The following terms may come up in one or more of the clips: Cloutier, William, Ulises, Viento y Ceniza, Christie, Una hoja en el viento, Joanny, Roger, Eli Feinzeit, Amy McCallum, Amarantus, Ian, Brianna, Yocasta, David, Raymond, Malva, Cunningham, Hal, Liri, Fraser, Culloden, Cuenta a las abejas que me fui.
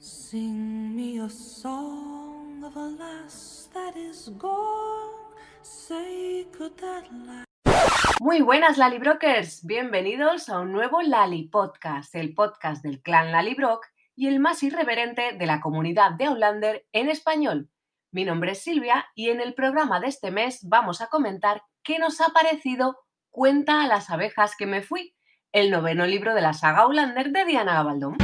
Sing me a song of a lass that is gone. Say could that lass. Muy buenas Lally Brokers, bienvenidos a un nuevo Lally Podcast, el podcast del clan Lally Brock y el más irreverente de la comunidad de Outlander en español. Mi nombre es Silvia y en el programa de este mes vamos a comentar qué nos ha parecido Cuenta a las abejas que me fui, el noveno libro de la saga Outlander de Diana Gabaldón.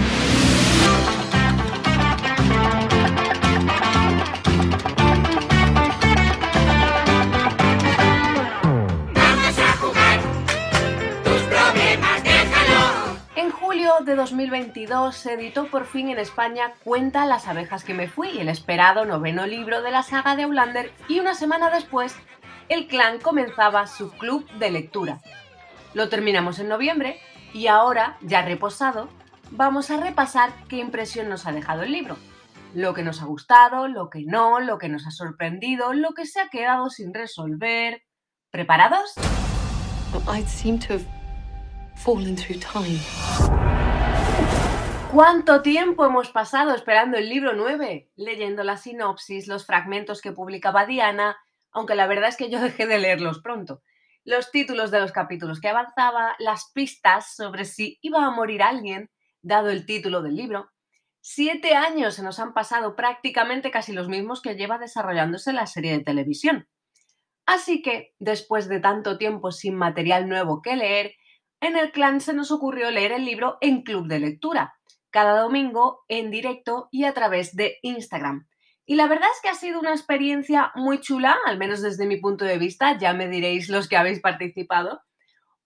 De 2022 se editó por fin en España Cuenta a las abejas que me fui, el esperado noveno libro de la saga de Outlander, y una semana después el clan comenzaba su club de lectura. Lo terminamos en noviembre y ahora, ya reposado, vamos a repasar qué impresión nos ha dejado el libro, lo que nos ha gustado, lo que no, lo que nos ha sorprendido, lo que se ha quedado sin resolver. ¿Preparados? ¿Cuánto tiempo hemos pasado esperando el libro 9? Leyendo la sinopsis, los fragmentos que publicaba Diana, aunque la verdad es que yo dejé de leerlos pronto, los títulos de los capítulos que avanzaba, las pistas sobre si iba a morir alguien, dado el título del libro. 7 años se nos han pasado, prácticamente casi los mismos que lleva desarrollándose la serie de televisión. Así que, después de tanto tiempo sin material nuevo que leer, en el clan se nos ocurrió leer el libro en club de lectura, cada domingo, en directo y a través de Instagram. Y la verdad es que ha sido una experiencia muy chula, al menos desde mi punto de vista, ya me diréis los que habéis participado,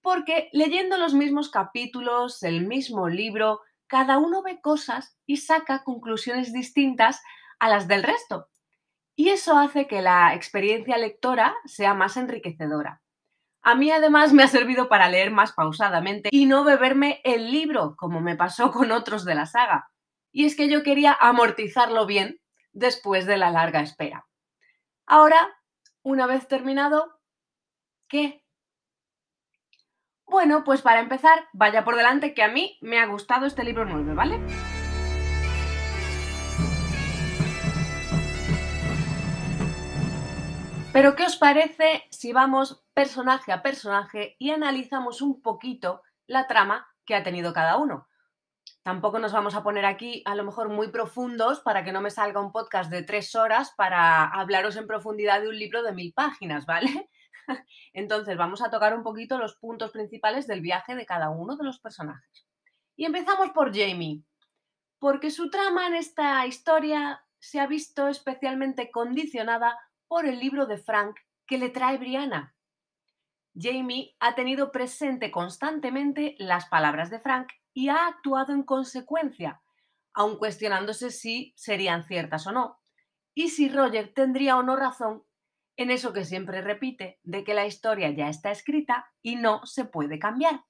porque leyendo los mismos capítulos, el mismo libro, cada uno ve cosas y saca conclusiones distintas a las del resto. Y eso hace que la experiencia lectora sea más enriquecedora. A mí además me ha servido para leer más pausadamente y no beberme el libro, como me pasó con otros de la saga. Y es que yo quería amortizarlo bien después de la larga espera. Ahora, una vez terminado, ¿qué? Bueno, pues para empezar, vaya por delante que a mí me ha gustado este libro 9, ¿vale? Pero ¿qué os parece si vamos personaje a personaje y analizamos un poquito la trama que ha tenido cada uno? Tampoco nos vamos a poner aquí a lo mejor muy profundos para que no me salga un podcast de 3 horas para hablaros en profundidad de un libro de 1000 páginas, ¿vale? Entonces vamos a tocar un poquito los puntos principales del viaje de cada uno de los personajes. Y empezamos por Jamie, porque su trama en esta historia se ha visto especialmente condicionada por el libro de Frank que le trae Brianna. Jamie ha tenido presente constantemente las palabras de Frank y ha actuado en consecuencia, aun cuestionándose si serían ciertas o no, y si Roger tendría o no razón en eso que siempre repite, de que la historia ya está escrita y no se puede cambiar.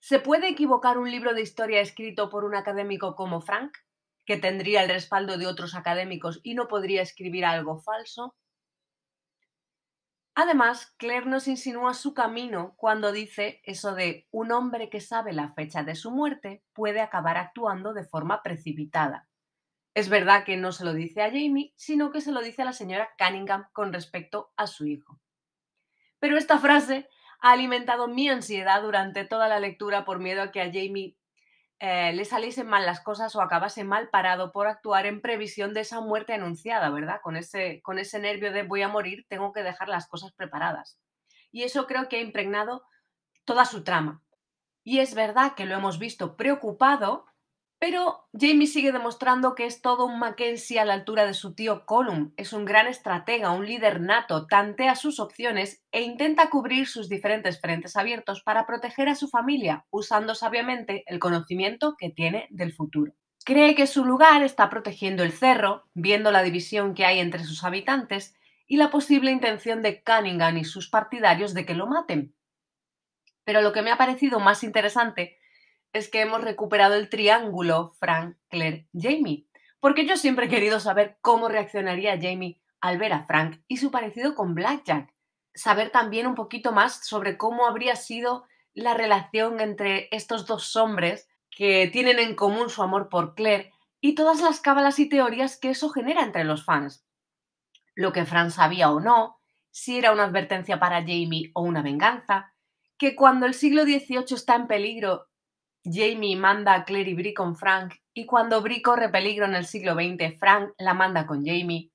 ¿Se puede equivocar un libro de historia escrito por un académico como Frank, que tendría el respaldo de otros académicos y no podría escribir algo falso? Además, Claire nos insinúa su camino cuando dice eso de un hombre que sabe la fecha de su muerte puede acabar actuando de forma precipitada. Es verdad que no se lo dice a Jamie, sino que se lo dice a la señora Cunningham con respecto a su hijo. Pero esta frase ha alimentado mi ansiedad durante toda la lectura por miedo a que a Jamie le saliesen mal las cosas o acabase mal parado por actuar en previsión de esa muerte anunciada, ¿verdad? Con ese nervio de voy a morir, tengo que dejar las cosas preparadas. Y eso creo que ha impregnado toda su trama. Y es verdad que lo hemos visto preocupado, pero Jamie sigue demostrando que es todo un Mackenzie a la altura de su tío Colum. Es un gran estratega, un líder nato, tantea sus opciones e intenta cubrir sus diferentes frentes abiertos para proteger a su familia, usando sabiamente el conocimiento que tiene del futuro. Cree que su lugar está protegiendo el cerro, viendo la división que hay entre sus habitantes y la posible intención de Cunningham y sus partidarios de que lo maten. Pero lo que me ha parecido más interesante es que hemos recuperado el triángulo Frank, Claire, Jamie, porque yo siempre he querido saber cómo reaccionaría Jamie al ver a Frank y su parecido con Blackjack, saber también un poquito más sobre cómo habría sido la relación entre estos dos hombres que tienen en común su amor por Claire y todas las cábalas y teorías que eso genera entre los fans. Lo que Fran sabía o no, si era una advertencia para Jamie o una venganza, que cuando el siglo XVIII está en peligro, Jamie manda a Claire y Bri con Frank, y cuando Bri corre peligro en el siglo XX, Frank la manda con Jamie.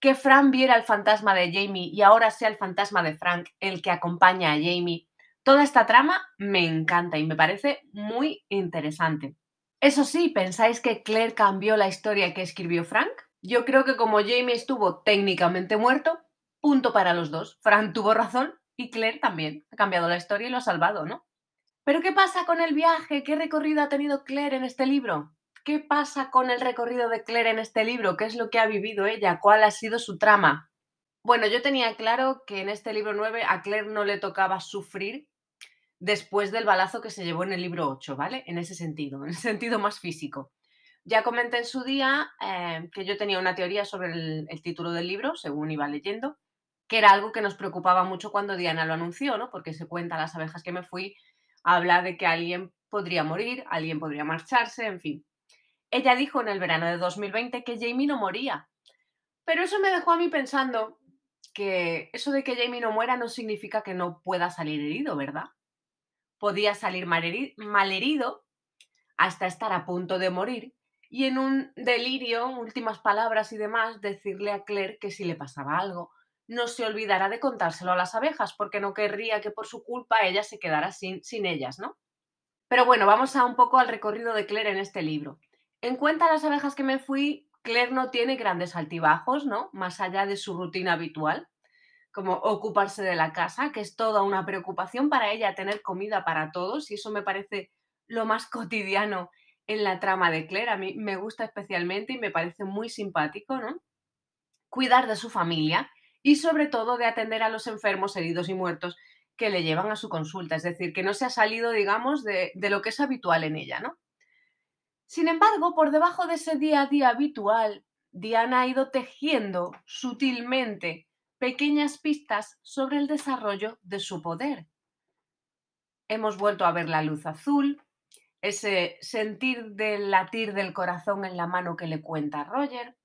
Que Frank viera el fantasma de Jamie y ahora sea el fantasma de Frank el que acompaña a Jamie. Toda esta trama me encanta y me parece muy interesante. Eso sí, ¿pensáis que Claire cambió la historia que escribió Frank? Yo creo que como Jamie estuvo técnicamente muerto, punto para los dos. Frank tuvo razón y Claire también. Ha cambiado la historia y lo ha salvado, ¿no? ¿Pero qué pasa con el viaje? ¿Qué recorrido ha tenido Claire en este libro? ¿Qué pasa con el recorrido de Claire en este libro? ¿Qué es lo que ha vivido ella? ¿Cuál ha sido su trama? Bueno, yo tenía claro que en este libro 9 a Claire no le tocaba sufrir después del balazo que se llevó en el libro 8, ¿vale? En ese sentido más físico. Ya comenté en su día que yo tenía una teoría sobre el título del libro, según iba leyendo, que era algo que nos preocupaba mucho cuando Diana lo anunció, ¿no? Porque se cuenta las abejas que me fui, habla de que alguien podría morir, alguien podría marcharse, en fin. Ella dijo en el verano de 2020 que Jamie no moría. Pero eso me dejó a mí pensando que eso de que Jamie no muera no significa que no pueda salir herido, ¿verdad? Podía salir malherido hasta estar a punto de morir y en un delirio, últimas palabras y demás, decirle a Claire que si le pasaba algo, no se olvidará de contárselo a las abejas porque no querría que por su culpa ella se quedara sin ellas, ¿no? Pero bueno, vamos a un poco al recorrido de Claire en este libro. En Cuenta a las abejas que me fui, Claire no tiene grandes altibajos, ¿no? Más allá de su rutina habitual, como ocuparse de la casa, que es toda una preocupación para ella tener comida para todos y eso me parece lo más cotidiano en la trama de Claire. A mí me gusta especialmente y me parece muy simpático, ¿no? Cuidar de su familia y sobre todo de atender a los enfermos, heridos y muertos que le llevan a su consulta. Es decir, que no se ha salido, digamos, de lo que es habitual en ella, ¿no? Sin embargo, por debajo de ese día a día habitual, Diana ha ido tejiendo sutilmente pequeñas pistas sobre el desarrollo de su poder. Hemos vuelto a ver la luz azul, ese sentir del latir del corazón en la mano que le cuenta Roger,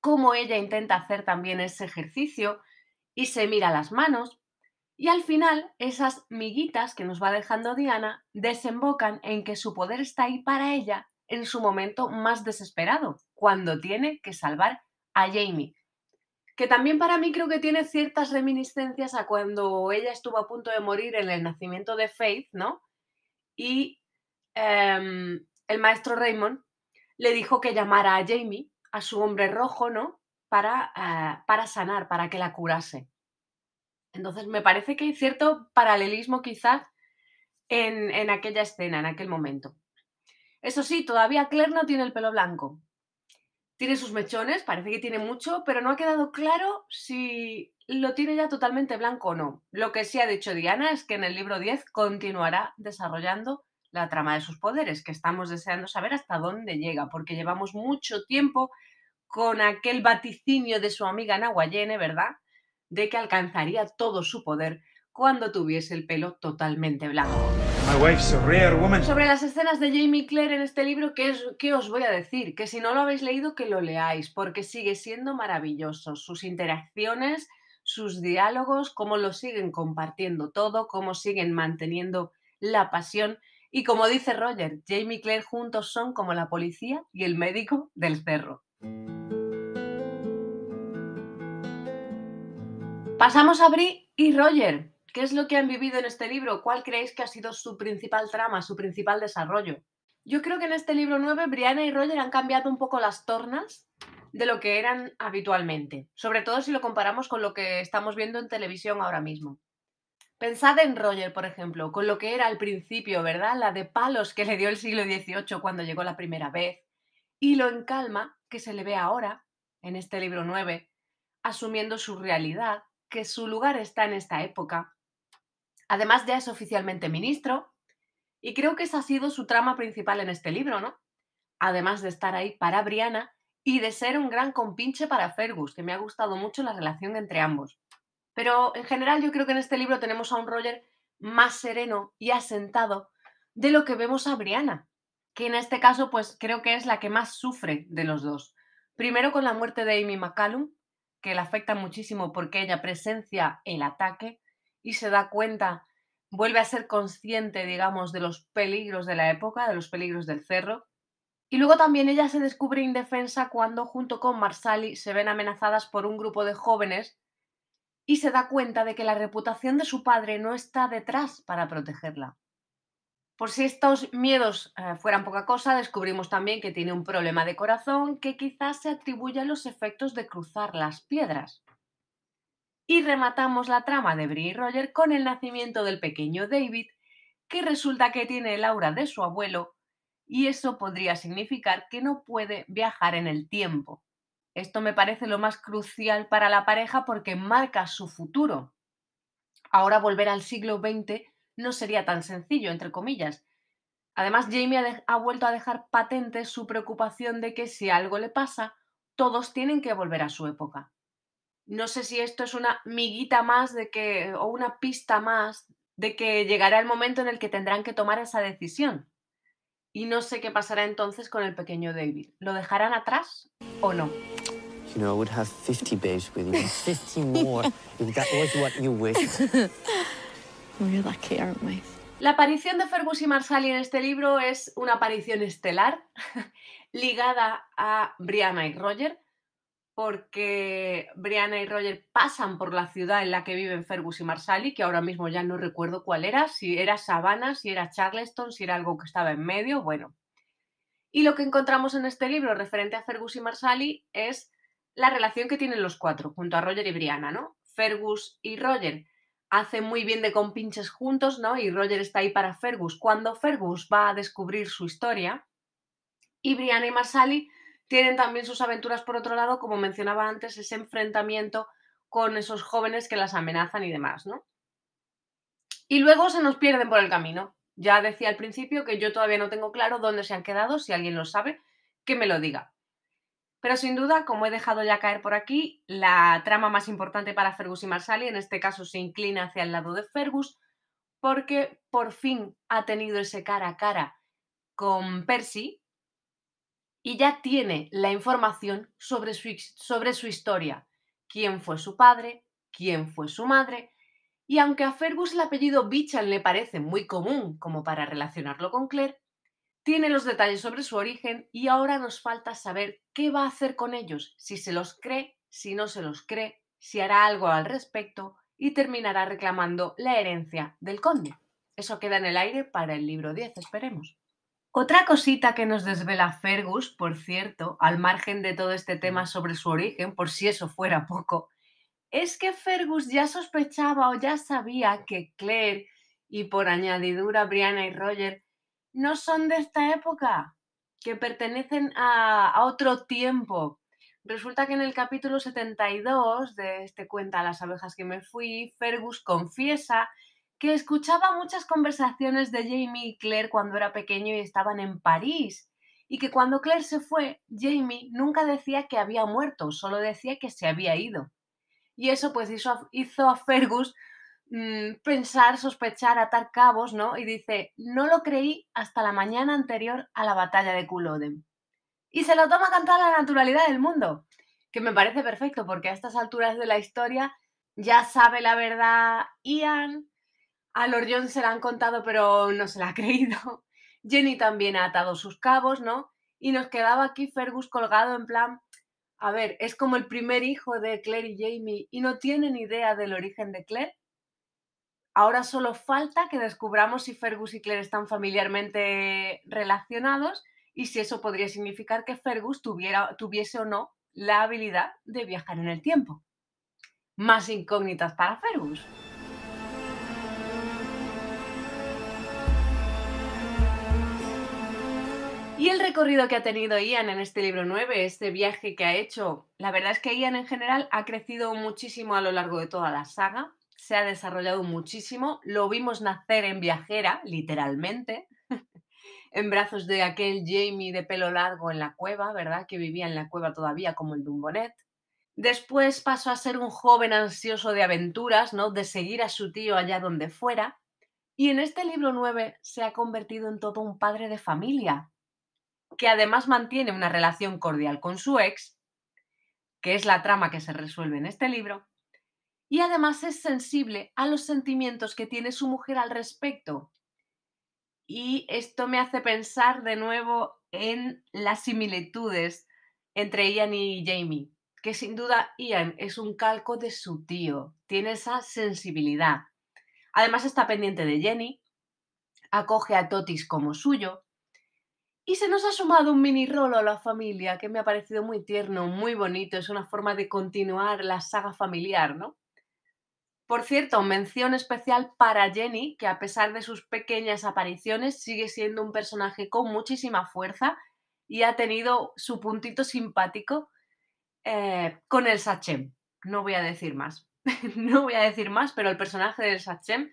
cómo ella intenta hacer también ese ejercicio y se mira las manos. Y al final, esas miguitas que nos va dejando Diana desembocan en que su poder está ahí para ella en su momento más desesperado, cuando tiene que salvar a Jamie. Que también para mí creo que tiene ciertas reminiscencias a cuando ella estuvo a punto de morir en el nacimiento de Faith, ¿no? Y el maestro Raymond le dijo que llamara a Jamie, a su hombre rojo, ¿no? Para sanar, para que la curase. Entonces me parece que hay cierto paralelismo quizás en aquella escena, en aquel momento. Eso sí, todavía Claire no tiene el pelo blanco. Tiene sus mechones, parece que tiene mucho, pero no ha quedado claro si lo tiene ya totalmente blanco o no. Lo que sí ha dicho Diana es que en el libro 10 continuará desarrollando la trama de sus poderes, que estamos deseando saber hasta dónde llega, porque llevamos mucho tiempo con aquel vaticinio de su amiga Nahuayene, ¿verdad?, de que alcanzaría todo su poder cuando tuviese el pelo totalmente blanco. Sobre las escenas de Jamie y Claire en este libro, ¿qué os voy a decir? Que si no lo habéis leído, que lo leáis, porque sigue siendo maravilloso. Sus interacciones, sus diálogos, cómo lo siguen compartiendo todo, cómo siguen manteniendo la pasión. Y como dice Roger, Jamie y Claire juntos son como la policía y el médico del cerro. Pasamos a Bri y Roger. ¿Qué es lo que han vivido en este libro? ¿Cuál creéis que ha sido su principal trama, su principal desarrollo? Yo creo que en este libro 9 Brianna y Roger han cambiado un poco las tornas de lo que eran habitualmente, sobre todo si lo comparamos con lo que estamos viendo en televisión ahora mismo. Pensad en Roger, por ejemplo, con lo que era al principio, ¿verdad? La de palos que le dio el siglo XVIII cuando llegó la primera vez y lo en calma que se le ve ahora en este libro 9, asumiendo su realidad, que su lugar está en esta época. Además ya es oficialmente ministro y creo que esa ha sido su trama principal en este libro, ¿no? Además de estar ahí para Brianna y de ser un gran compinche para Fergus, que me ha gustado mucho la relación entre ambos. Pero en general yo creo que en este libro tenemos a un Roger más sereno y asentado de lo que vemos a Brianna, que en este caso pues creo que es la que más sufre de los dos. Primero con la muerte de Amy McCallum, que le afecta muchísimo porque ella presencia el ataque y se da cuenta, vuelve a ser consciente, digamos, de los peligros de la época, de los peligros del cerro. Y luego también ella se descubre indefensa cuando junto con Marsali se ven amenazadas por un grupo de jóvenes y se da cuenta de que la reputación de su padre no está detrás para protegerla. Por si estos miedos fueran poca cosa, descubrimos también que tiene un problema de corazón que quizás se atribuye a los efectos de cruzar las piedras. Y rematamos la trama de Bri y Roger con el nacimiento del pequeño David, que resulta que tiene el aura de su abuelo y eso podría significar que no puede viajar en el tiempo. Esto me parece lo más crucial para la pareja porque marca su futuro. Ahora volver al siglo XX no sería tan sencillo, entre comillas. Además, Jamie ha vuelto a dejar patente su preocupación de que si algo le pasa, todos tienen que volver a su época. No sé si esto es una miguita más de que, o una pista más de que llegará el momento en el que tendrán que tomar esa decisión. Y no sé qué pasará entonces con el pequeño David. ¿Lo dejarán atrás o no? You know, I would have 50 babes with you, 50 more, if that was what you wished. La aparición de Fergus y Marsali en este libro es una aparición estelar ligada a Brianna y Roger, porque Brianna y Roger pasan por la ciudad en la que viven Fergus y Marsali, que ahora mismo ya no recuerdo cuál era, si era Savannah, si era Charleston, si era algo que estaba en medio, bueno. Y lo que encontramos en este libro referente a Fergus y Marsali es la relación que tienen los cuatro, junto a Roger y Brianna, ¿no? Fergus y Roger hacen muy bien de compinches juntos, ¿no? Y Roger está ahí para Fergus cuando Fergus va a descubrir su historia. Y Brianna y Marsali tienen también sus aventuras por otro lado, como mencionaba antes, ese enfrentamiento con esos jóvenes que las amenazan y demás, ¿no? Y luego se nos pierden por el camino. Ya decía al principio que yo todavía no tengo claro dónde se han quedado, si alguien lo sabe, que me lo diga. Pero sin duda, como he dejado ya caer por aquí, la trama más importante para Fergus y Marsali en este caso se inclina hacia el lado de Fergus porque por fin ha tenido ese cara a cara con Percy y ya tiene la información sobre su historia, quién fue su padre, quién fue su madre, y aunque a Fergus el apellido Beechan le parece muy común como para relacionarlo con Claire, tiene los detalles sobre su origen y ahora nos falta saber qué va a hacer con ellos, si se los cree, si no se los cree, si hará algo al respecto y terminará reclamando la herencia del conde. Eso queda en el aire para el libro 10, esperemos. Otra cosita que nos desvela Fergus, por cierto, al margen de todo este tema sobre su origen, por si eso fuera poco, es que Fergus ya sospechaba o ya sabía que Claire y por añadidura Brianna y Roger no son de esta época, que pertenecen a otro tiempo. Resulta que en el capítulo 72 de este Cuenta a las abejas que me fui, Fergus confiesa que escuchaba muchas conversaciones de Jamie y Claire cuando era pequeño y estaban en París, y que cuando Claire se fue, Jamie nunca decía que había muerto, solo decía que se había ido. Y eso pues hizo a Fergus pensar, sospechar, atar cabos, ¿no? Y dice, no lo creí hasta la mañana anterior a la batalla de Culloden. Y se lo toma a cantar la naturalidad del mundo, que me parece perfecto, porque a estas alturas de la historia ya sabe la verdad Ian, a Lord John se la han contado pero no se la ha creído, Jenny también ha atado sus cabos, ¿no? Y nos quedaba aquí Fergus colgado en plan, a ver, es como el primer hijo de Claire y Jamie y no tienen idea del origen de Claire. Ahora solo falta que descubramos si Fergus y Claire están familiarmente relacionados y si eso podría significar que Fergus tuviese o no la habilidad de viajar en el tiempo. Más incógnitas para Fergus. Y el recorrido que ha tenido Ian en este libro 9, este viaje que ha hecho, la verdad es que Ian en general ha crecido muchísimo a lo largo de toda la saga. Se ha desarrollado muchísimo, lo vimos nacer en viajera, literalmente, en brazos de aquel Jamie de pelo largo en la cueva, ¿verdad? Que vivía en la cueva todavía como el Dumbonet. Después pasó a ser un joven ansioso de aventuras, ¿no? De seguir a su tío allá donde fuera. Y en este libro 9 se ha convertido en todo un padre de familia, que además mantiene una relación cordial con su ex, que es la trama que se resuelve en este libro, y además es sensible a los sentimientos que tiene su mujer al respecto. Y esto me hace pensar de nuevo en las similitudes entre Ian y Jamie, que sin duda Ian es un calco de su tío, tiene esa sensibilidad. Además está pendiente de Jenny, acoge a Totis como suyo, y se nos ha sumado un mini rolo a la familia que me ha parecido muy tierno, muy bonito, es una forma de continuar la saga familiar, ¿no? Por cierto, mención especial para Jenny, que a pesar de sus pequeñas apariciones sigue siendo un personaje con muchísima fuerza y ha tenido su puntito simpático con el Sachem. No voy a decir más, no voy a decir más, pero el personaje del Sachem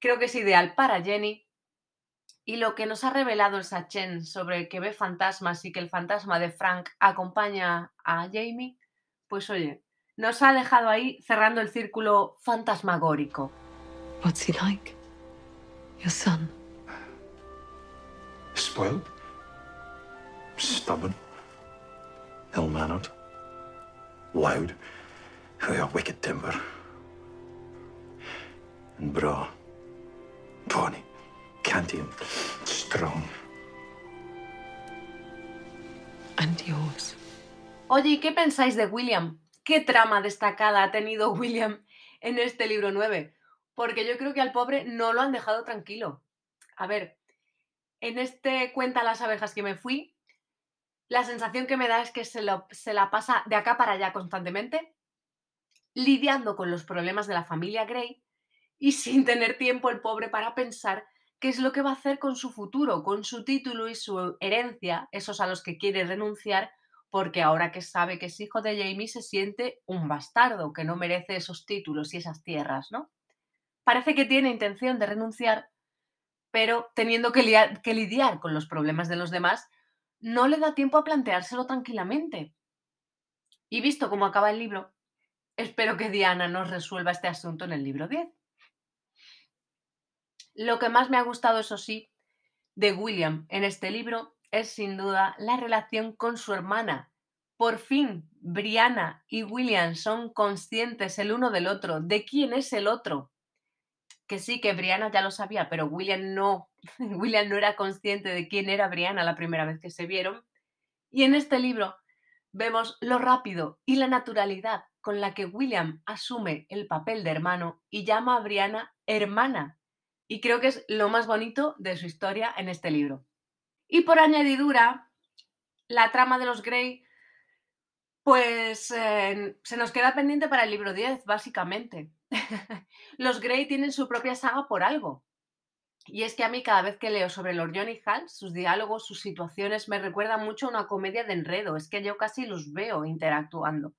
creo que es ideal para Jenny. Y lo que nos ha revelado el Sachem sobre que ve fantasmas y que el fantasma de Frank acompaña a Jamie, pues oye, nos ha dejado ahí cerrando el círculo fantasmagórico. What's he like? Your son. Spoiled. Stubborn. Ill-mannered. Loud. A wicked temper. And bra. Bonnie. Canty and strong. And yours. Oye, ¿y qué pensáis de William? ¿Qué trama destacada ha tenido William en este libro 9? Porque yo creo que al pobre no lo han dejado tranquilo. A ver, en este Cuenta a las abejas que me fui, la sensación que me da es que se la pasa de acá para allá constantemente, lidiando con los problemas de la familia Grey y sin tener tiempo el pobre para pensar qué es lo que va a hacer con su futuro, con su título y su herencia, esos a los que quiere renunciar, porque ahora que sabe que es hijo de Jamie se siente un bastardo, que no merece esos títulos y esas tierras, ¿no? Parece que tiene intención de renunciar, pero teniendo que lidiar con los problemas de los demás, no le da tiempo a planteárselo tranquilamente. Y visto cómo acaba el libro, espero que Diana nos resuelva este asunto en el libro 10. Lo que más me ha gustado, eso sí, de William en este libro es sin duda la relación con su hermana. Por fin, Brianna y William son conscientes el uno del otro, de quién es el otro. Que sí, que Brianna ya lo sabía, pero William no era consciente de quién era Brianna la primera vez que se vieron. Y en este libro vemos lo rápido y la naturalidad con la que William asume el papel de hermano y llama a Brianna hermana. Y creo que es lo más bonito de su historia en este libro. Y por añadidura, la trama de los Grey, pues se nos queda pendiente para el libro 10, básicamente. Los Grey tienen su propia saga por algo. Y es que a mí cada vez que leo sobre Lord John y Hal, sus diálogos, sus situaciones, me recuerdan mucho a una comedia de enredo. Es que yo casi los veo interactuando.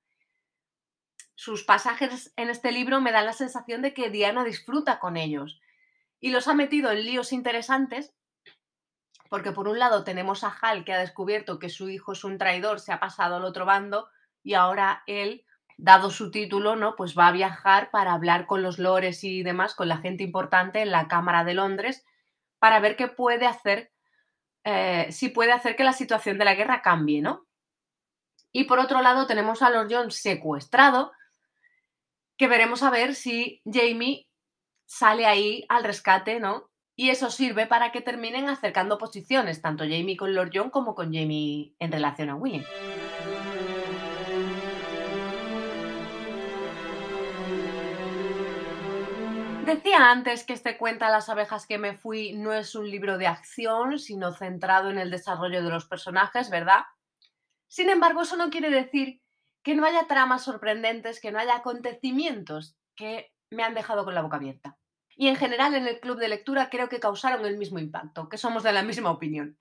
Sus pasajes en este libro me dan la sensación de que Diana disfruta con ellos. Y los ha metido en líos interesantes. Porque por un lado tenemos a Hal, que ha descubierto que su hijo es un traidor, se ha pasado al otro bando y ahora él, dado su título, ¿no?, pues va a viajar para hablar con los lores y demás, con la gente importante en la Cámara de Londres, para ver qué puede hacer, si puede hacer que la situación de la guerra cambie, ¿no? Y por otro lado tenemos a Lord John secuestrado, que veremos a ver si Jamie sale ahí al rescate, ¿no? Y eso sirve para que terminen acercando posiciones, tanto Jamie con Lord John como con Jamie en relación a William. Decía antes que este Cuenta a las abejas que me fui no es un libro de acción, sino centrado en el desarrollo de los personajes, ¿verdad? Sin embargo, eso no quiere decir que no haya tramas sorprendentes, que no haya acontecimientos que me han dejado con la boca abierta. Y en general en el club de lectura creo que causaron el mismo impacto, que somos de la misma opinión.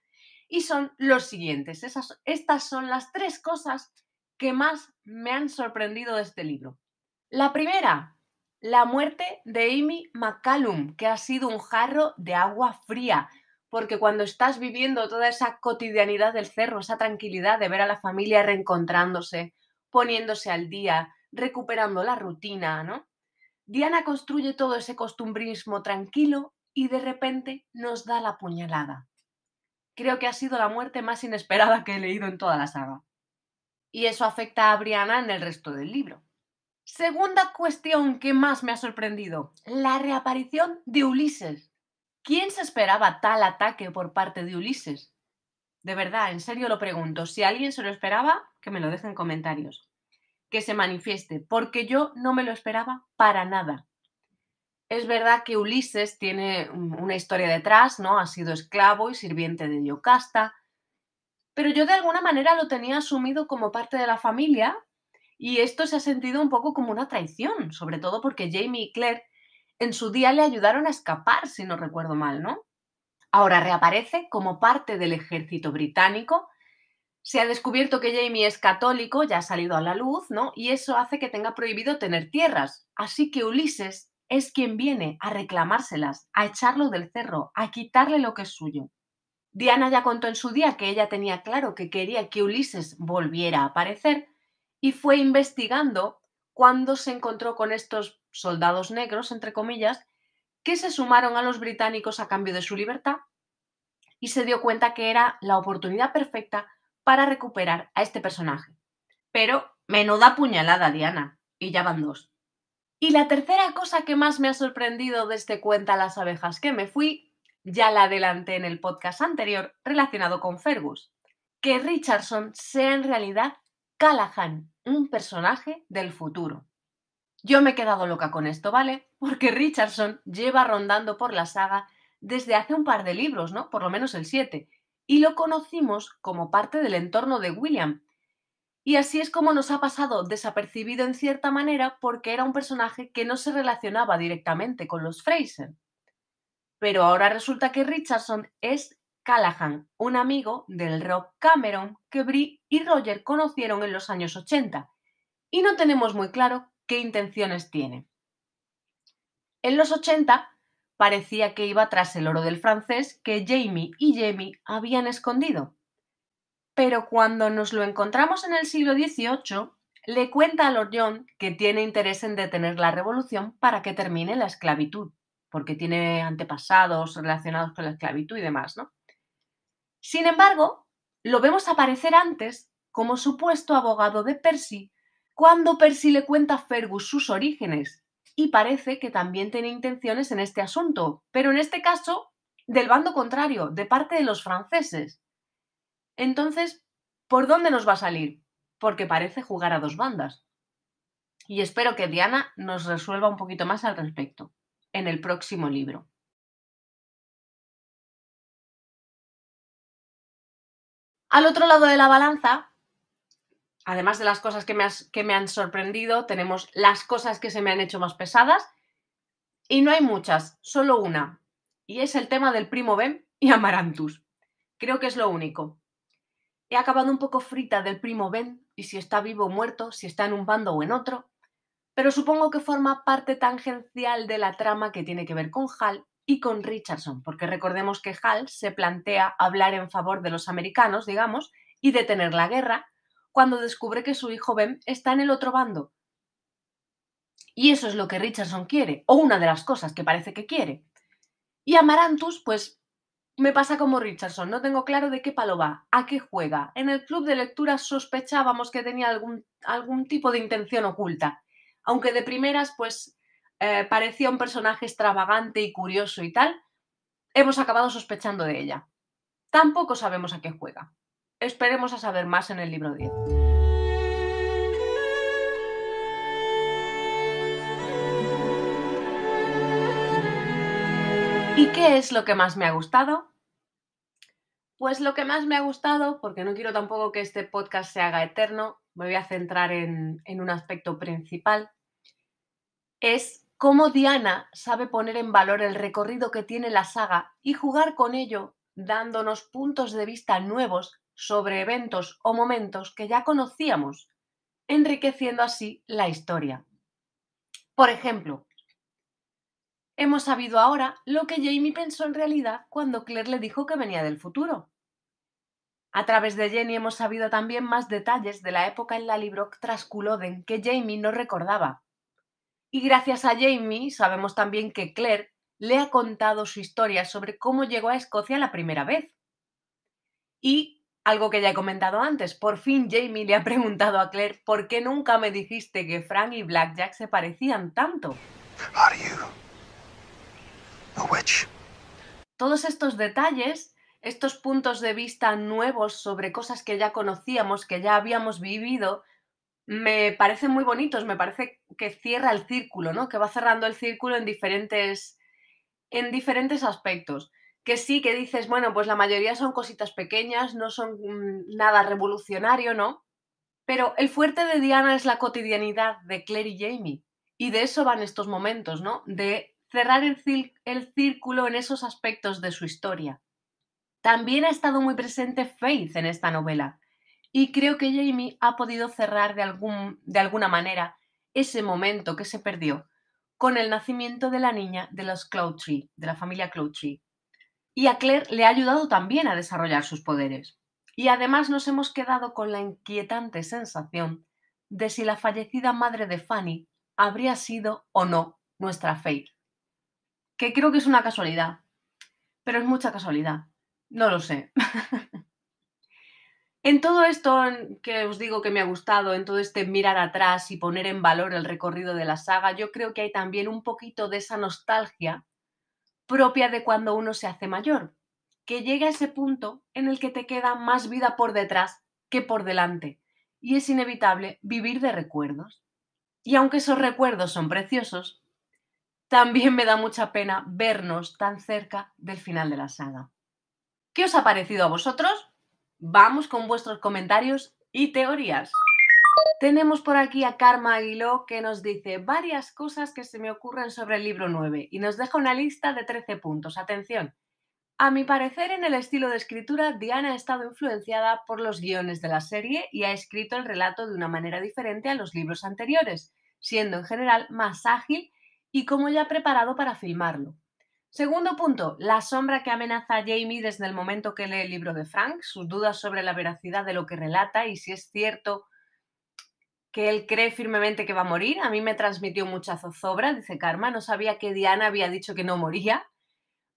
Y son los siguientes. Estas son las tres cosas que más me han sorprendido de este libro. La primera, la muerte de Amy McCallum, que ha sido un jarro de agua fría, porque cuando estás viviendo toda esa cotidianidad del cerro, esa tranquilidad de ver a la familia reencontrándose, poniéndose al día, recuperando la rutina, ¿no?, Diana construye todo ese costumbrismo tranquilo y de repente nos da la puñalada. Creo que ha sido la muerte más inesperada que he leído en toda la saga. Y eso afecta a Brianna en el resto del libro. Segunda cuestión que más me ha sorprendido, la reaparición de Ulises. ¿Quién se esperaba tal ataque por parte de Ulises? De verdad, en serio lo pregunto. Si alguien se lo esperaba, que me lo deje en comentarios. Que se manifieste, porque yo no me lo esperaba para nada. Es verdad que Ulises tiene una historia detrás, ¿no? Ha sido esclavo y sirviente de Yocasta, pero yo de alguna manera lo tenía asumido como parte de la familia y esto se ha sentido un poco como una traición, sobre todo porque Jamie y Claire en su día le ayudaron a escapar, si no recuerdo mal, ¿no? Ahora reaparece como parte del ejército británico. Se ha descubierto que Jamie es católico, ya ha salido a la luz, ¿no? Y eso hace que tenga prohibido tener tierras. Así que Ulises es quien viene a reclamárselas, a echarlo del cerro, a quitarle lo que es suyo. Diana ya contó en su día que ella tenía claro que quería que Ulises volviera a aparecer y fue investigando cuando se encontró con estos soldados negros, entre comillas, que se sumaron a los británicos a cambio de su libertad y se dio cuenta que era la oportunidad perfecta para recuperar a este personaje. Pero menuda puñalada, Diana, y ya van dos. Y la tercera cosa que más me ha sorprendido de este Cuenta a las abejas que me fui, ya la adelanté en el podcast anterior relacionado con Fergus, que Richardson sea en realidad Callahan, un personaje del futuro. Yo me he quedado loca con esto, ¿vale? Porque Richardson lleva rondando por la saga desde hace un par de libros, ¿no? Por lo menos el 7, y lo conocimos como parte del entorno de William. Y así es como nos ha pasado desapercibido en cierta manera porque era un personaje que no se relacionaba directamente con los Fraser. Pero ahora resulta que Richardson es Callahan, un amigo del Rob Cameron que Bri y Roger conocieron en los años 80 y no tenemos muy claro qué intenciones tiene. En los 80 parecía que iba tras el oro del francés que Jamie y Jamie habían escondido. Pero cuando nos lo encontramos en el siglo XVIII, le cuenta a Lord John que tiene interés en detener la revolución para que termine la esclavitud, porque tiene antepasados relacionados con la esclavitud y demás, ¿no? Sin embargo, lo vemos aparecer antes como supuesto abogado de Percy, cuando Percy le cuenta a Fergus sus orígenes, y parece que también tiene intenciones en este asunto, pero en este caso del bando contrario, de parte de los franceses. Entonces, ¿por dónde nos va a salir? Porque parece jugar a dos bandas. Y espero que Diana nos resuelva un poquito más al respecto en el próximo libro. Al otro lado de la balanza, además de las cosas que me han sorprendido, tenemos las cosas que se me han hecho más pesadas y no hay muchas, solo una. Y es el tema del primo Ben y Amarantus. Creo que es lo único. He acabado un poco frita del primo Ben y si está vivo o muerto, si está en un bando o en otro, pero supongo que forma parte tangencial de la trama que tiene que ver con Hal y con Richardson, porque recordemos que Hal se plantea hablar en favor de los americanos, digamos, y detener la guerra cuando descubre que su hijo Ben está en el otro bando. Y eso es lo que Richardson quiere, o una de las cosas que parece que quiere. Y Amarantus, pues... me pasa como Richardson, no tengo claro de qué palo va, a qué juega. En el club de lectura sospechábamos que tenía algún tipo de intención oculta, aunque de primeras pues parecía un personaje extravagante y curioso y tal, hemos acabado sospechando de ella. Tampoco sabemos a qué juega. Esperemos a saber más en el libro 10. ¿Y qué es lo que más me ha gustado? Pues lo que más me ha gustado, porque no quiero tampoco que este podcast se haga eterno, me voy a centrar en un aspecto principal, es cómo Diana sabe poner en valor el recorrido que tiene la saga y jugar con ello dándonos puntos de vista nuevos sobre eventos o momentos que ya conocíamos, enriqueciendo así la historia. Por ejemplo, hemos sabido ahora lo que Jamie pensó en realidad cuando Claire le dijo que venía del futuro. A través de Jenny hemos sabido también más detalles de la época en Lally tras Culloden que Jamie no recordaba. Y gracias a Jamie sabemos también que Claire le ha contado su historia sobre cómo llegó a Escocia la primera vez. Y algo que ya he comentado antes, por fin Jamie le ha preguntado a Claire por qué nunca me dijiste que Frank y Blackjack se parecían tanto. Todos estos detalles, estos puntos de vista nuevos sobre cosas que ya conocíamos, que ya habíamos vivido, me parecen muy bonitos, me parece que cierra el círculo, ¿no? Que va cerrando el círculo en diferentes aspectos. Que sí, que dices, bueno, pues la mayoría son cositas pequeñas, no son nada revolucionario, ¿no? Pero el fuerte de Diana es la cotidianidad de Claire y Jamie. Y de eso van estos momentos, ¿no? De cerrar el círculo en esos aspectos de su historia. También ha estado muy presente Faith en esta novela. Y creo que Jamie ha podido cerrar de alguna manera ese momento que se perdió con el nacimiento de la niña de los Cloutier, de la familia Cloutier. Y a Claire le ha ayudado también a desarrollar sus poderes. Y además nos hemos quedado con la inquietante sensación de si la fallecida madre de Fanny habría sido o no nuestra Faith. Que creo que es una casualidad, pero es mucha casualidad. No lo sé. En todo esto que os digo que me ha gustado, en todo este mirar atrás y poner en valor el recorrido de la saga, yo creo que hay también un poquito de esa nostalgia propia de cuando uno se hace mayor, que llega a ese punto en el que te queda más vida por detrás que por delante, y es inevitable vivir de recuerdos. Y aunque esos recuerdos son preciosos, también me da mucha pena vernos tan cerca del final de la saga. ¿Qué os ha parecido a vosotros? Vamos con vuestros comentarios y teorías. Tenemos por aquí a Karma Aguiló que nos dice varias cosas que se me ocurren sobre el libro 9 y nos deja una lista de 13 puntos. Atención. A mi parecer, en el estilo de escritura, Diana ha estado influenciada por los guiones de la serie y ha escrito el relato de una manera diferente a los libros anteriores, siendo en general más ágil y como ya preparado para filmarlo. Segundo punto, la sombra que amenaza a Jamie desde el momento que lee el libro de Frank, sus dudas sobre la veracidad de lo que relata y si es cierto que él cree firmemente que va a morir. A mí me transmitió mucha zozobra, dice Karma, no sabía que Diana había dicho que no moría.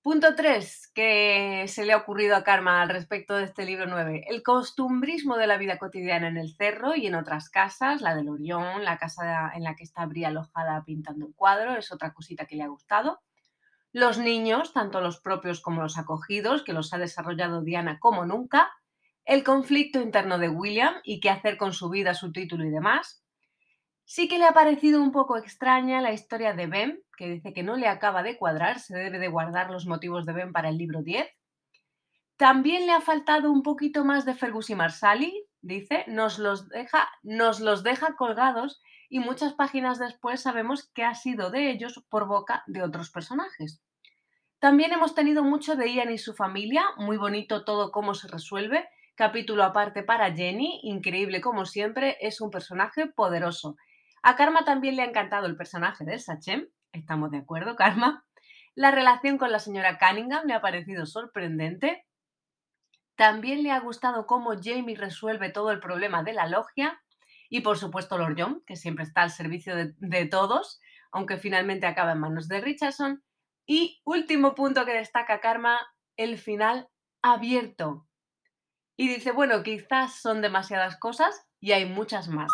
Punto 3, que se le ha ocurrido a Karma al respecto de este libro 9, el costumbrismo de la vida cotidiana en el cerro y en otras casas, la del Orión, la casa en la que está Bri alojada pintando un cuadro, es otra cosita que le ha gustado. Los niños, tanto los propios como los acogidos, que los ha desarrollado Diana como nunca. El conflicto interno de William y qué hacer con su vida, su título y demás. Sí que le ha parecido un poco extraña la historia de Ben, que dice que no le acaba de cuadrar, se debe de guardar los motivos de Ben para el libro 10. También le ha faltado un poquito más de Fergus y Marsali, dice, nos los deja colgados y muchas páginas después sabemos qué ha sido de ellos por boca de otros personajes. También hemos tenido mucho de Ian y su familia, muy bonito todo cómo se resuelve. Capítulo aparte para Jenny, increíble como siempre, es un personaje poderoso. A Karma también le ha encantado el personaje de Sachem, estamos de acuerdo, Karma. La relación con la señora Cunningham le ha parecido sorprendente. También le ha gustado cómo Jamie resuelve todo el problema de la logia. Y por supuesto Lord John, que siempre está al servicio de todos, aunque finalmente acaba en manos de Richardson. Y último punto que destaca Karma, el final abierto. Y dice, bueno, quizás son demasiadas cosas y hay muchas más.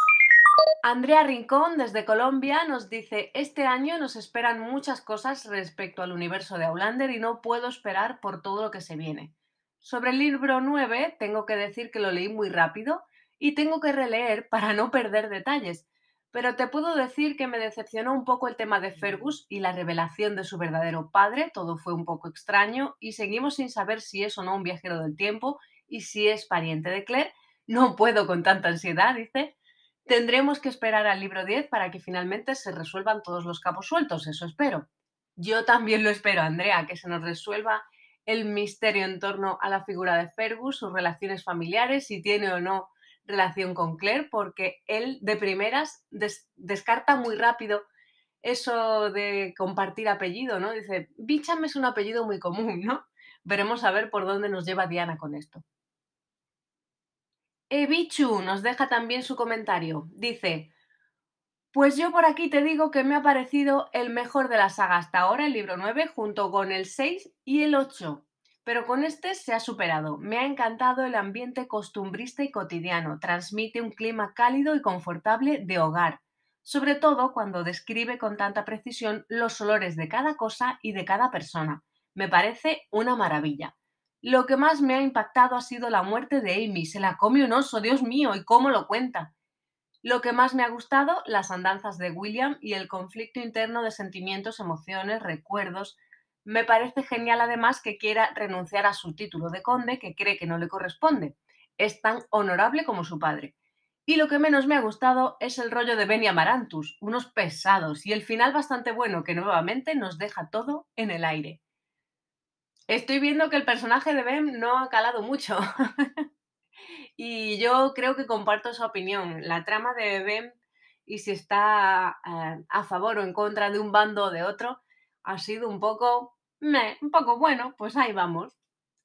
Andrea Rincón, desde Colombia, nos dice, este año nos esperan muchas cosas respecto al universo de Outlander y no puedo esperar por todo lo que se viene. Sobre el libro 9, tengo que decir que lo leí muy rápido y tengo que releer para no perder detalles, pero te puedo decir que me decepcionó un poco el tema de Fergus y la revelación de su verdadero padre, todo fue un poco extraño y seguimos sin saber si es o no un viajero del tiempo y si es pariente de Claire. No puedo con tanta ansiedad, dice. Tendremos que esperar al libro 10 para que finalmente se resuelvan todos los cabos sueltos, eso espero. Yo también lo espero, Andrea, que se nos resuelva el misterio en torno a la figura de Fergus, sus relaciones familiares, si tiene o no relación con Claire, porque él de primeras descarta muy rápido eso de compartir apellido, ¿no? Dice, Bicham es un apellido muy común, ¿no? Veremos a ver por dónde nos lleva Diana con esto. Ebichu nos deja también su comentario. Dice, pues yo por aquí te digo que me ha parecido el mejor de la saga hasta ahora, el libro 9, junto con el 6 y el 8. Pero con este se ha superado. Me ha encantado el ambiente costumbrista y cotidiano. Transmite un clima cálido y confortable de hogar. Sobre todo cuando describe con tanta precisión los olores de cada cosa y de cada persona. Me parece una maravilla. Lo que más me ha impactado ha sido la muerte de Amy. Se la come un oso, Dios mío, ¿y cómo lo cuenta? Lo que más me ha gustado, las andanzas de William y el conflicto interno de sentimientos, emociones, recuerdos. Me parece genial además que quiera renunciar a su título de conde que cree que no le corresponde. Es tan honorable como su padre. Y lo que menos me ha gustado es el rollo de Ben y Amarantus, unos pesados y el final bastante bueno que nuevamente nos deja todo en el aire. Estoy viendo que el personaje de Ben no ha calado mucho y yo creo que comparto su opinión. La trama de Ben y si está a favor o en contra de un bando o de otro ha sido un poco... un poco bueno, pues ahí vamos.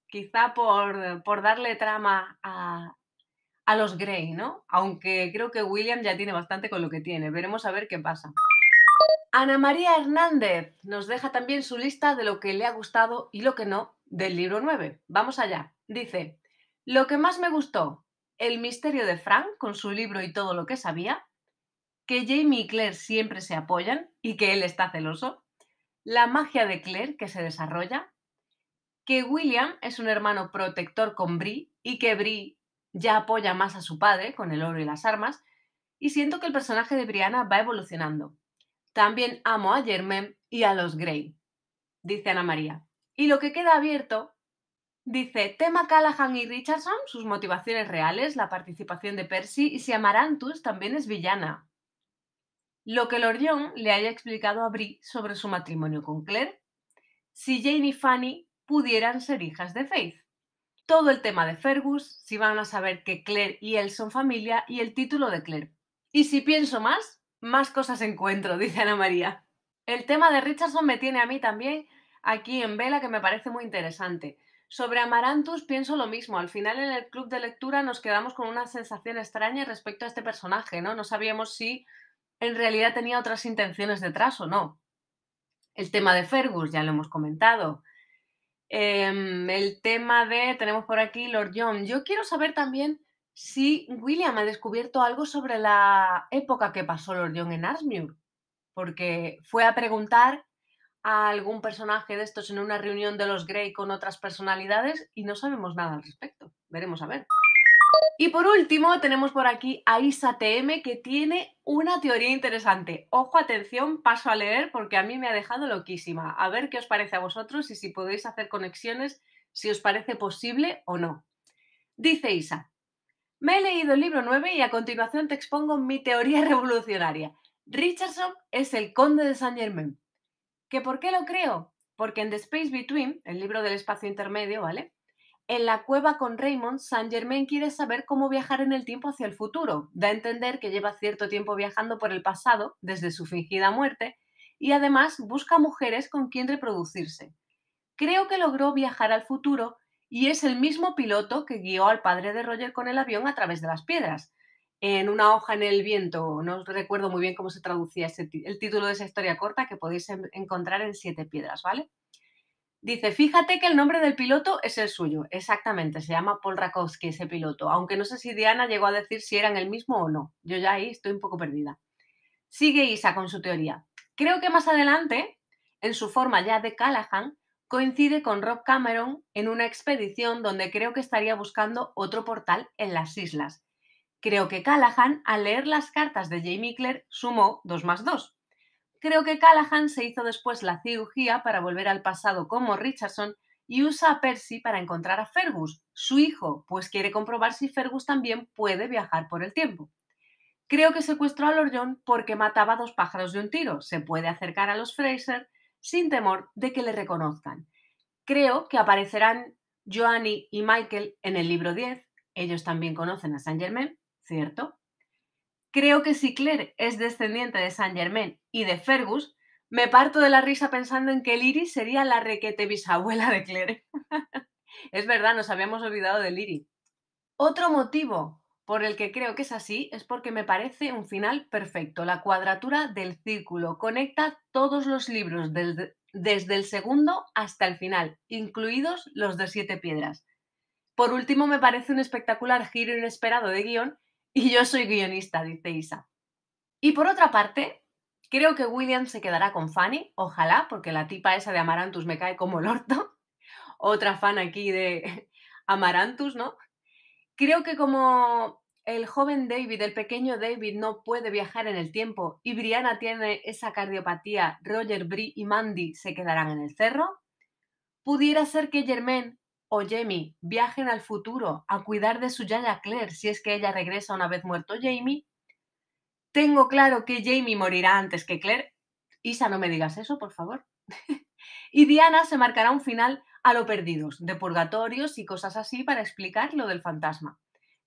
Quizá por darle trama a los Grey, ¿no? Aunque creo que William ya tiene bastante con lo que tiene. Veremos a ver qué pasa. Ana María Hernández nos deja también su lista de lo que le ha gustado y lo que no del libro 9. Vamos allá. Dice, lo que más me gustó, el misterio de Frank con su libro y todo lo que sabía, que Jamie y Claire siempre se apoyan y que él está celoso, la magia de Claire que se desarrolla, que William es un hermano protector con Bree y que Bree ya apoya más a su padre con el oro y las armas, y siento que el personaje de Brianna va evolucionando. También amo a Germain y a los Grey, dice Ana María. Y lo que queda abierto, dice, tema Callahan y Richardson, sus motivaciones reales, la participación de Percy y si Amarantus también es villana. Lo que Lord John le haya explicado a Bree sobre su matrimonio con Claire, si Jane y Fanny pudieran ser hijas de Faith, todo el tema de Fergus, si van a saber que Claire y él son familia y el título de Claire. Y si pienso más, más cosas encuentro, dice Ana María. El tema de Richardson me tiene a mí también aquí en vela, que me parece muy interesante. Sobre Amarantus pienso lo mismo. Al final en el club de lectura nos quedamos con una sensación extraña respecto a este personaje, ¿no? No sabíamos si... en realidad tenía otras intenciones detrás o no. El tema de Fergus, ya lo hemos comentado. El tema de... tenemos por aquí Lord John. Yo quiero saber también si William ha descubierto algo sobre la época que pasó Lord John en Ardsmuir. Porque fue a preguntar a algún personaje de estos en una reunión de los Grey con otras personalidades y no sabemos nada al respecto. Veremos a ver. Y por último tenemos por aquí a Isa TM, que tiene una teoría interesante. Ojo, atención, paso a leer porque a mí me ha dejado loquísima. A ver qué os parece a vosotros y si podéis hacer conexiones, si os parece posible o no. Dice Isa, me he leído el libro 9 y a continuación te expongo mi teoría revolucionaria. Richardson es el conde de Saint Germain. ¿Que por qué lo creo? Porque en The Space Between, el libro del espacio intermedio, ¿vale? En la cueva con Raymond, Saint Germain quiere saber cómo viajar en el tiempo hacia el futuro. Da a entender que lleva cierto tiempo viajando por el pasado, desde su fingida muerte, y además busca mujeres con quien reproducirse. Creo que logró viajar al futuro y es el mismo piloto que guió al padre de Roger con el avión a través de las piedras. En una hoja en el viento, no recuerdo muy bien cómo se traducía el título de esa historia corta que podéis encontrar en 7 piedras, ¿vale? Dice, fíjate que el nombre del piloto es el suyo. Exactamente, se llama Paul Rakowski ese piloto, aunque no sé si Diana llegó a decir si eran el mismo o no. Yo ya ahí estoy un poco perdida. Sigue Isa con su teoría. Creo que más adelante, en su forma ya de Callahan, coincide con Rob Cameron en una expedición donde creo que estaría buscando otro portal en las islas. Creo que Callahan, al leer las cartas de Jamie Claire, sumó 2 más 2. Creo que Callahan se hizo después la cirugía para volver al pasado como Richardson y usa a Percy para encontrar a Fergus, su hijo, pues quiere comprobar si Fergus también puede viajar por el tiempo. Creo que secuestró a Lord John porque mataba 2 pájaros de un tiro. Se puede acercar a los Fraser sin temor de que le reconozcan. Creo que aparecerán Joanny y Michael en el libro 10. Ellos también conocen a Saint Germain, ¿cierto? Creo que si Claire es descendiente de Saint Germain y de Fergus, me parto de la risa pensando en que Liri sería la requete bisabuela de Claire. Es verdad, nos habíamos olvidado de Liri. Otro motivo por el que creo que es así es porque me parece un final perfecto. La cuadratura del círculo conecta todos los libros del desde el segundo hasta el final, incluidos los de 7 piedras. Por último, me parece un espectacular giro inesperado de guión y yo soy guionista, dice Isa. Y por otra parte, creo que William se quedará con Fanny, ojalá, porque la tipa esa de Amarantus me cae como el orto. Otra fan aquí de Amarantus, ¿no? Creo que como el joven David, el pequeño David, no puede viajar en el tiempo y Brianna tiene esa cardiopatía, Roger, Bree y Mandy se quedarán en el cerro. Pudiera ser que Germain o Jamie viajen al futuro a cuidar de su yaya Claire si es que ella regresa una vez muerto Jamie. Tengo claro que Jamie morirá antes que Claire. Isa, no me digas eso, por favor. Y Diana se marcará un final a lo perdidos, de purgatorios y cosas así para explicar lo del fantasma.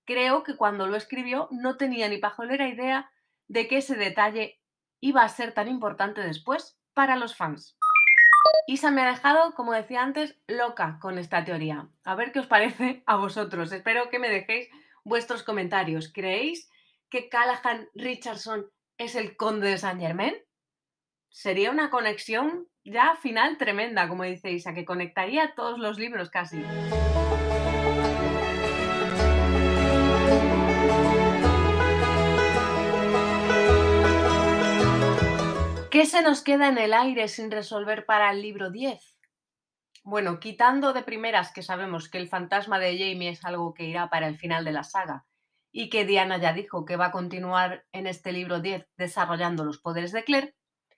Creo que cuando lo escribió no tenía ni pajolera idea de que ese detalle iba a ser tan importante después para los fans. Isa me ha dejado, como decía antes, loca con esta teoría. A ver qué os parece a vosotros. Espero que me dejéis vuestros comentarios. ¿Creéis que Callahan Richardson es el conde de Saint Germain? Sería una conexión ya final tremenda, como dice Isa, que conectaría todos los libros casi. ¿Qué se nos queda en el aire sin resolver para el libro 10? Bueno, quitando de primeras que sabemos que el fantasma de Jamie es algo que irá para el final de la saga, y que Diana ya dijo que va a continuar en este libro 10 desarrollando los poderes de Claire,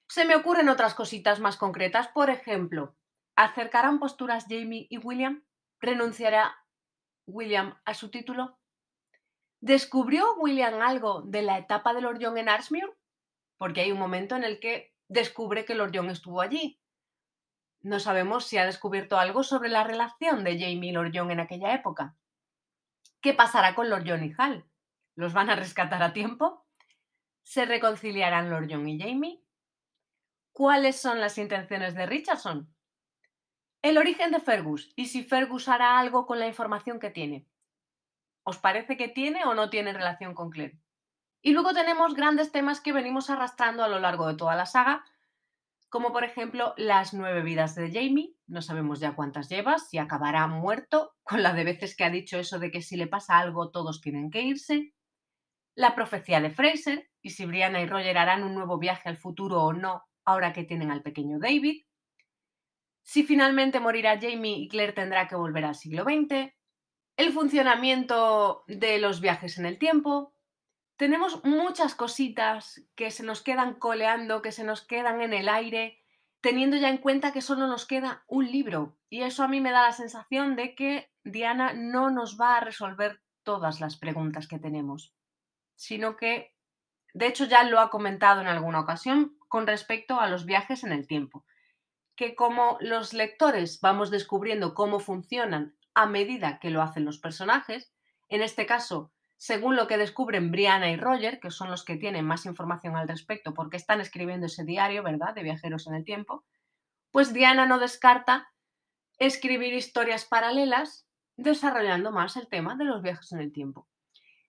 se me ocurren otras cositas más concretas. Por ejemplo, ¿acercarán posturas Jamie y William? ¿Renunciará William a su título? ¿Descubrió William algo de la etapa de Lord John en Ardsmuir? Porque hay un momento en el que descubre que Lord John estuvo allí. No sabemos si ha descubierto algo sobre la relación de Jamie y Lord John en aquella época. ¿Qué pasará con Lord John y Hal? ¿Los van a rescatar a tiempo? ¿Se reconciliarán Lord John y Jamie? ¿Cuáles son las intenciones de Richardson? El origen de Fergus y si Fergus hará algo con la información que tiene. ¿Os parece que tiene o no tiene relación con Claire? Y luego tenemos grandes temas que venimos arrastrando a lo largo de toda la saga, como por ejemplo las 9 vidas de Jamie. No sabemos ya cuántas llevas, si acabará muerto, con la de veces que ha dicho eso de que si le pasa algo todos tienen que irse. La profecía de Fraser, y si Brianna y Roger harán un nuevo viaje al futuro o no, ahora que tienen al pequeño David. Si finalmente morirá Jamie y Claire tendrá que volver al siglo XX. El funcionamiento de los viajes en el tiempo. Tenemos muchas cositas que se nos quedan coleando, que se nos quedan en el aire, teniendo ya en cuenta que solo nos queda un libro, y eso a mí me da la sensación de que Diana no nos va a resolver todas las preguntas que tenemos, sino que, de hecho ya lo ha comentado en alguna ocasión con respecto a los viajes en el tiempo, que como los lectores vamos descubriendo cómo funcionan a medida que lo hacen los personajes, en este caso, según lo que descubren Brianna y Roger, que son los que tienen más información al respecto porque están escribiendo ese diario, ¿verdad?, de viajeros en el tiempo, pues Diana no descarta escribir historias paralelas desarrollando más el tema de los viajes en el tiempo.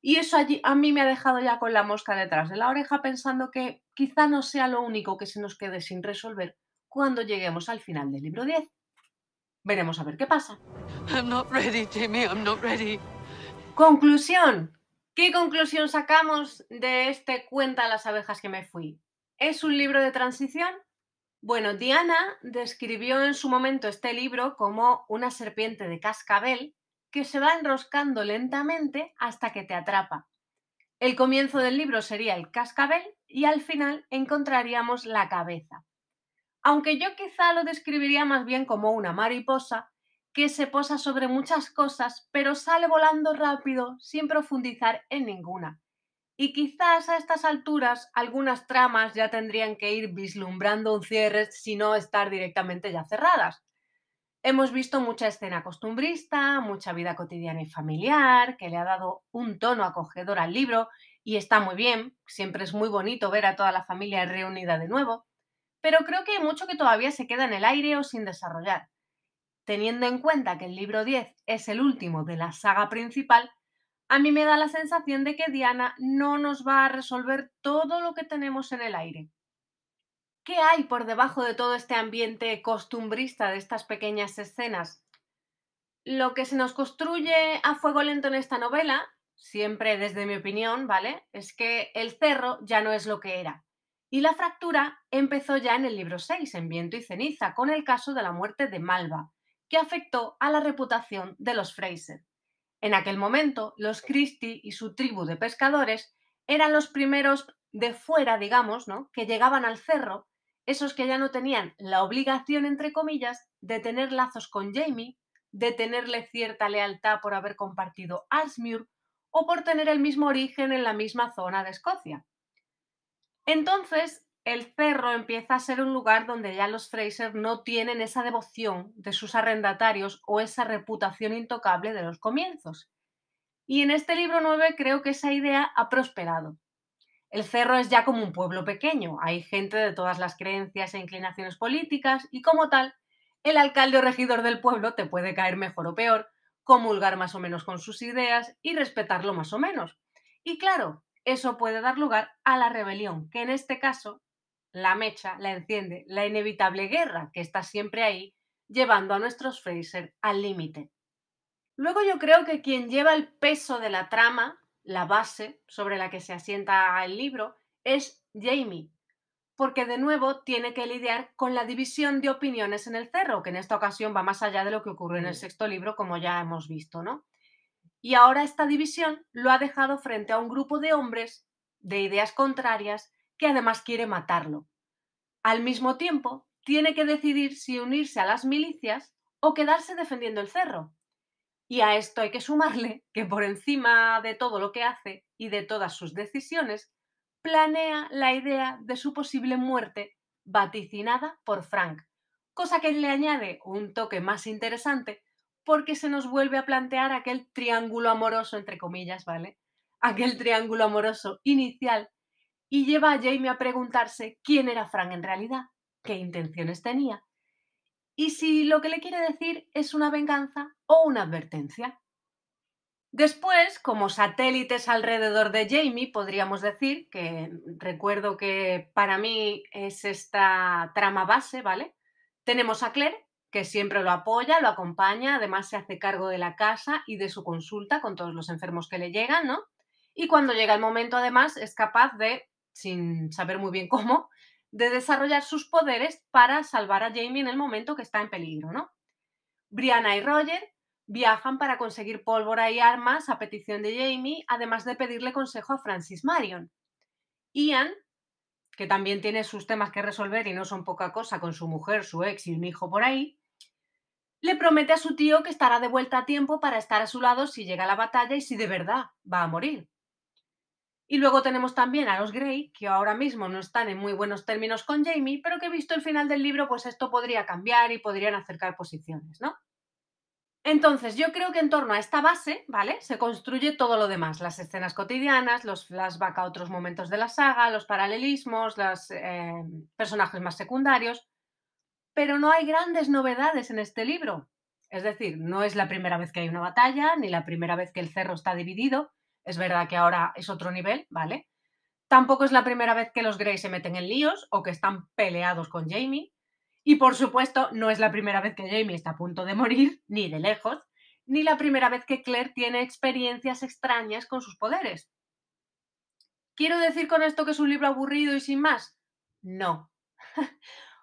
Y eso a mí me ha dejado ya con la mosca detrás de la oreja pensando que quizá no sea lo único que se nos quede sin resolver cuando lleguemos al final del libro 10. Veremos a ver qué pasa. I'm not ready, Jamie, I'm not ready. Conclusión. ¿Qué conclusión sacamos de este Cuenta a las abejas que me fui? ¿Es un libro de transición? Bueno, Diana describió en su momento este libro como una serpiente de cascabel que se va enroscando lentamente hasta que te atrapa. El comienzo del libro sería el cascabel y al final encontraríamos la cabeza. Aunque yo quizá lo describiría más bien como una mariposa, que se posa sobre muchas cosas, pero sale volando rápido sin profundizar en ninguna. Y quizás a estas alturas algunas tramas ya tendrían que ir vislumbrando un cierre, si no estar directamente ya cerradas. Hemos visto mucha escena costumbrista, mucha vida cotidiana y familiar, que le ha dado un tono acogedor al libro, y está muy bien, siempre es muy bonito ver a toda la familia reunida de nuevo, pero creo que hay mucho que todavía se queda en el aire o sin desarrollar. Teniendo en cuenta que el libro 10 es el último de la saga principal, a mí me da la sensación de que Diana no nos va a resolver todo lo que tenemos en el aire. ¿Qué hay por debajo de todo este ambiente costumbrista de estas pequeñas escenas? Lo que se nos construye a fuego lento en esta novela, siempre desde mi opinión, ¿vale?, es que el cerro ya no es lo que era. Y la fractura empezó ya en el libro 6, en Viento y Ceniza, con el caso de la muerte de Malva, que afectó a la reputación de los Fraser. En aquel momento, los Christie y su tribu de pescadores eran los primeros de fuera, digamos, ¿no?, que llegaban al cerro, esos que ya no tenían la obligación, entre comillas, de tener lazos con Jamie, de tenerle cierta lealtad por haber compartido Ardsmuir o por tener el mismo origen en la misma zona de Escocia. Entonces, el cerro empieza a ser un lugar donde ya los Fraser no tienen esa devoción de sus arrendatarios o esa reputación intocable de los comienzos. Y en este libro 9 creo que esa idea ha prosperado. El cerro es ya como un pueblo pequeño, hay gente de todas las creencias e inclinaciones políticas y, como tal, el alcalde o regidor del pueblo te puede caer mejor o peor, comulgar más o menos con sus ideas y respetarlo más o menos. Y claro, eso puede dar lugar a la rebelión, que en este caso la mecha la enciende la inevitable guerra que está siempre ahí, llevando a nuestros Fraser al límite. Luego yo creo que quien lleva el peso de la trama, la base sobre la que se asienta el libro, es Jamie, porque de nuevo tiene que lidiar con la división de opiniones en el cerro, que en esta ocasión va más allá de lo que ocurrió en el sexto libro, como ya hemos visto, ¿no? Y ahora esta división lo ha dejado frente a un grupo de hombres de ideas contrarias que además quiere matarlo. Al mismo tiempo, tiene que decidir si unirse a las milicias o quedarse defendiendo el cerro. Y a esto hay que sumarle que por encima de todo lo que hace y de todas sus decisiones, planea la idea de su posible muerte vaticinada por Frank, cosa que le añade un toque más interesante porque se nos vuelve a plantear aquel triángulo amoroso, entre comillas, ¿vale? Aquel triángulo amoroso inicial, y lleva a Jamie a preguntarse quién era Frank en realidad, qué intenciones tenía, y si lo que le quiere decir es una venganza o una advertencia. Después, como satélites alrededor de Jamie, podríamos decir, que recuerdo que para mí es esta trama base, ¿vale? Tenemos a Claire, que siempre lo apoya, lo acompaña, además se hace cargo de la casa y de su consulta con todos los enfermos que le llegan, ¿no? Y cuando llega el momento, además, es capaz de, sin saber muy bien cómo, de desarrollar sus poderes para salvar a Jamie en el momento que está en peligro, ¿no? Brianna y Roger viajan para conseguir pólvora y armas a petición de Jamie, además de pedirle consejo a Francis Marion. Ian, que también tiene sus temas que resolver y no son poca cosa con su mujer, su ex y un hijo por ahí, le promete a su tío que estará de vuelta a tiempo para estar a su lado si llega la batalla y si de verdad va a morir. Y luego tenemos también a los Grey, que ahora mismo no están en muy buenos términos con Jamie, pero que visto el final del libro, pues esto podría cambiar y podrían acercar posiciones, ¿no? Entonces, yo creo que en torno a esta base, ¿vale?, se construye todo lo demás. Las escenas cotidianas, los flashbacks a otros momentos de la saga, los paralelismos, los personajes más secundarios. Pero no hay grandes novedades en este libro. Es decir, no es la primera vez que hay una batalla, ni la primera vez que el cerro está dividido. Es verdad que ahora es otro nivel, ¿vale? Tampoco es la primera vez que los Grey se meten en líos o que están peleados con Jamie. Y, por supuesto, no es la primera vez que Jamie está a punto de morir, ni de lejos, ni la primera vez que Claire tiene experiencias extrañas con sus poderes. ¿Quiero decir con esto que es un libro aburrido y sin más? No.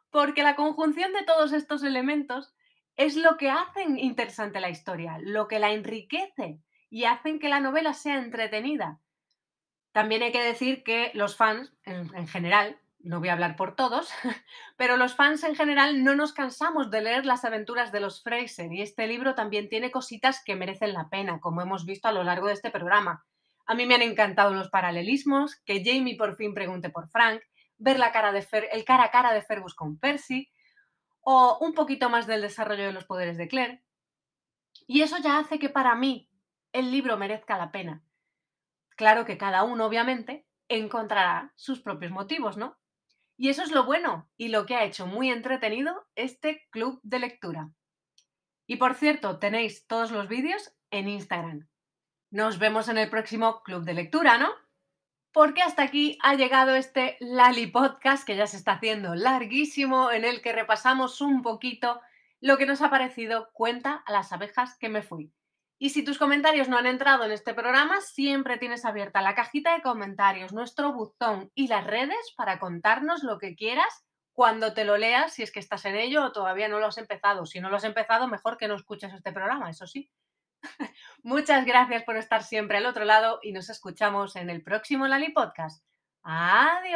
Porque la conjunción de todos estos elementos es lo que hace interesante la historia, lo que la enriquece, y hacen que la novela sea entretenida. También hay que decir que los fans, en general, no voy a hablar por todos, pero los fans en general no nos cansamos de leer las aventuras de los Fraser, y este libro también tiene cositas que merecen la pena, como hemos visto a lo largo de este programa. A mí me han encantado los paralelismos, que Jamie por fin pregunte por Frank, ver la cara de el cara a cara de Fergus con Percy, o un poquito más del desarrollo de los poderes de Claire. Y eso ya hace que para mí el libro merezca la pena. Claro que cada uno, obviamente, encontrará sus propios motivos, ¿no? Y eso es lo bueno y lo que ha hecho muy entretenido este club de lectura. Y por cierto, tenéis todos los vídeos en Instagram. Nos vemos en el próximo club de lectura, ¿no? porque hasta aquí ha llegado este Lally Podcast, que ya se está haciendo larguísimo, en el que repasamos un poquito lo que nos ha parecido Cuenta a las abejas que me fui. Y si tus comentarios no han entrado en este programa, siempre tienes abierta la cajita de comentarios, nuestro buzón y las redes para contarnos lo que quieras cuando te lo leas, si es que estás en ello o todavía no lo has empezado. Si no lo has empezado, mejor que no escuches este programa, eso sí. Muchas gracias por estar siempre al otro lado y nos escuchamos en el próximo Lally Podcast. ¡Adiós!